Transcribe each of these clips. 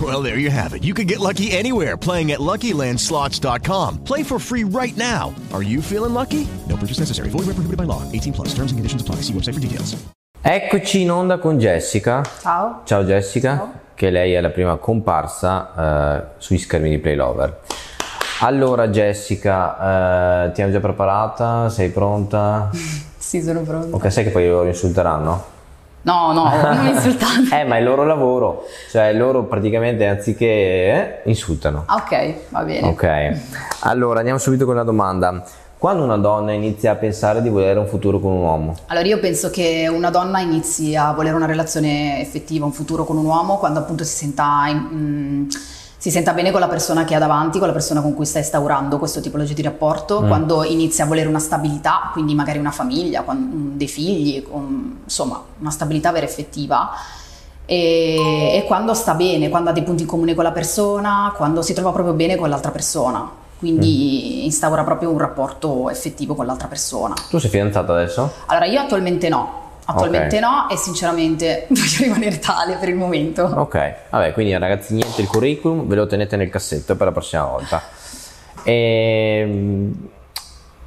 Well, there you have it. You can get lucky anywhere, playing at LuckyLandSlots.com. Play for free right now. Are you feeling lucky? No purchase necessary. Void where prohibited by law. 18 plus. Terms and conditions apply. See website for details. Eccoci in onda con Jessica. Ciao. Ciao Jessica. Ciao. Che lei è la prima comparsa sui schermi di Playlover. Allora Jessica, ti hanno già preparata? Sei pronta? Sì, sono pronta. Ok, sai che poi loro insulteranno? No, non insultate. Ma è il loro lavoro, cioè loro praticamente anziché insultano. Ok, va bene. Ok, allora andiamo subito con la domanda. Quando una donna inizia a pensare di volere un futuro con un uomo? Allora io penso che una donna inizi a volere una relazione effettiva, un futuro con un uomo, quando appunto si senta bene con la persona che ha davanti, con la persona con cui sta instaurando questo tipologia di rapporto, quando inizia a volere una stabilità, quindi magari una famiglia, dei figli, insomma una stabilità vera e effettiva, e quando sta bene, quando ha dei punti in comune con la persona, quando si trova proprio bene con l'altra persona, quindi instaura proprio un rapporto effettivo con l'altra persona. Tu sei fidanzata adesso? Allora io attualmente no e sinceramente voglio rimanere tale per il momento. Ok, vabbè, quindi ragazzi niente il curriculum, ve lo tenete nel cassetto per la prossima volta. E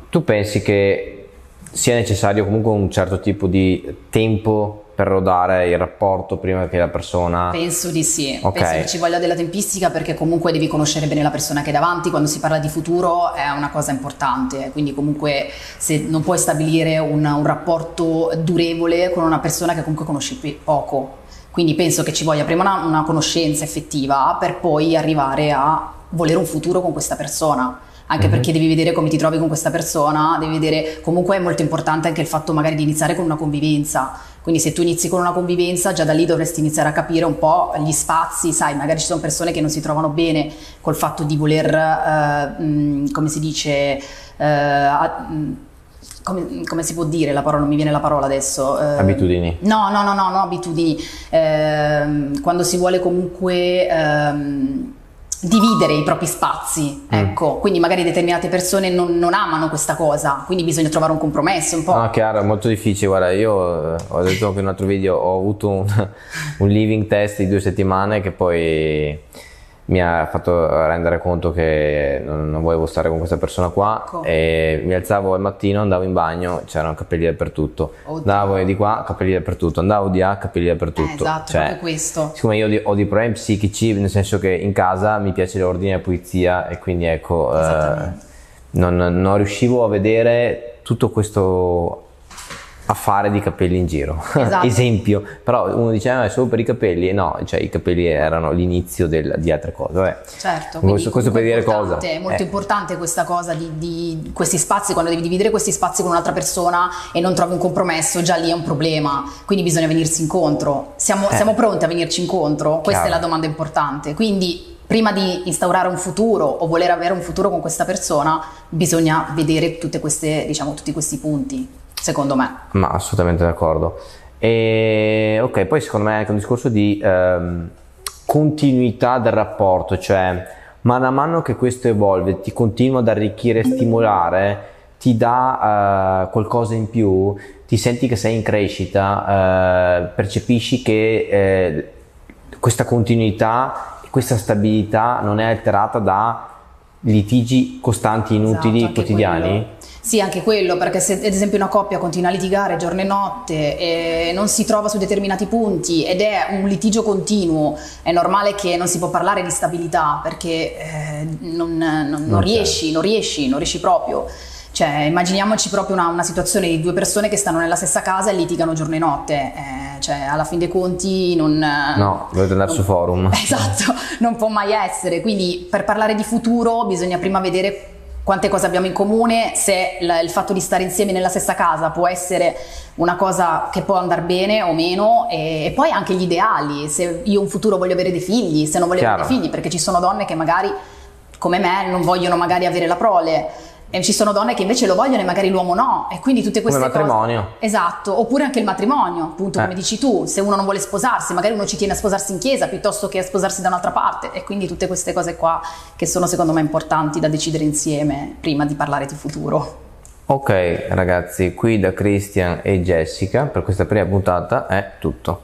tu pensi che sia necessario comunque un certo tipo di tempo per rodare il rapporto prima che la persona... Penso di sì, okay. Penso che ci voglia della tempistica, perché comunque devi conoscere bene la persona che è davanti. Quando si parla di futuro è una cosa importante, quindi comunque se non puoi stabilire un rapporto durevole con una persona che comunque conosci poco, quindi penso che ci voglia prima una conoscenza effettiva per poi arrivare a volere un futuro con questa persona. Anche perché devi vedere come ti trovi con questa persona, devi vedere, comunque è molto importante anche il fatto magari di iniziare con una convivenza, quindi se tu inizi con una convivenza già da lì dovresti iniziare a capire un po' gli spazi, sai, magari ci sono persone che non si trovano bene col fatto di voler, come si può dire la parola? Non mi viene la parola adesso. Abitudini. No, abitudini. Quando si vuole comunque... dividere i propri spazi, ecco, quindi magari determinate persone non amano questa cosa, quindi bisogna trovare un compromesso un po'. No, chiaro, è molto difficile. Guarda, io ho detto che in un altro video ho avuto un living test di 2 settimane che poi mi ha fatto rendere conto che non volevo stare con questa persona qua, ecco. E mi alzavo al mattino, andavo in bagno, c'erano capelli dappertutto. Oddio. Andavo di qua, capelli dappertutto, andavo di là, capelli dappertutto. Esatto, cioè, proprio questo. Siccome io ho dei problemi psichici, nel senso che in casa mi piace l'ordine e la pulizia, e quindi ecco, non riuscivo a vedere tutto questo affare di capelli in giro. Esatto. Esempio, però uno diceva è solo per i capelli, e no, cioè i capelli erano l'inizio di altre cose. Vabbè. Certo, questo per dire cosa è molto importante questa cosa di questi spazi. Quando devi dividere questi spazi con un'altra persona e non trovi un compromesso, già lì è un problema, quindi bisogna venirsi incontro. Siamo pronti a venirci incontro? Questa è la domanda importante, quindi prima di instaurare un futuro o voler avere un futuro con questa persona bisogna vedere tutti questi punti, secondo me. Ma assolutamente d'accordo. E ok, poi secondo me è anche un discorso di continuità del rapporto, cioè mano a mano che questo evolve, ti continua ad arricchire, stimolare, ti dà qualcosa in più, ti senti che sei in crescita, percepisci che questa continuità, questa stabilità non è alterata da litigi costanti, inutili, esatto, quotidiani. Quello. Sì, anche quello, perché se ad esempio una coppia continua a litigare giorno e notte e non si trova su determinati punti ed è un litigio continuo, è normale che non si può parlare di stabilità, perché non riesci proprio. Cioè, immaginiamoci proprio una situazione di 2 persone che stanno nella stessa casa e litigano giorno e notte, cioè alla fin dei conti dovete andare su forum. Esatto, non può mai essere, quindi per parlare di futuro bisogna prima vedere quante cose abbiamo in comune, se il fatto di stare insieme nella stessa casa può essere una cosa che può andare bene o meno, e poi anche gli ideali, se io in futuro voglio avere dei figli, se non voglio avere dei figli, perché ci sono donne che magari, come me, non vogliono magari avere la prole, e ci sono donne che invece lo vogliono e magari l'uomo no, e quindi tutte queste cose. Come il matrimonio. Esatto, oppure anche il matrimonio, appunto, come dici tu, se uno non vuole sposarsi, magari uno ci tiene a sposarsi in chiesa piuttosto che a sposarsi da un'altra parte, e quindi tutte queste cose qua che sono secondo me importanti da decidere insieme prima di parlare di futuro. Ok ragazzi, qui da Christian e Jessica per questa prima puntata è tutto.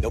No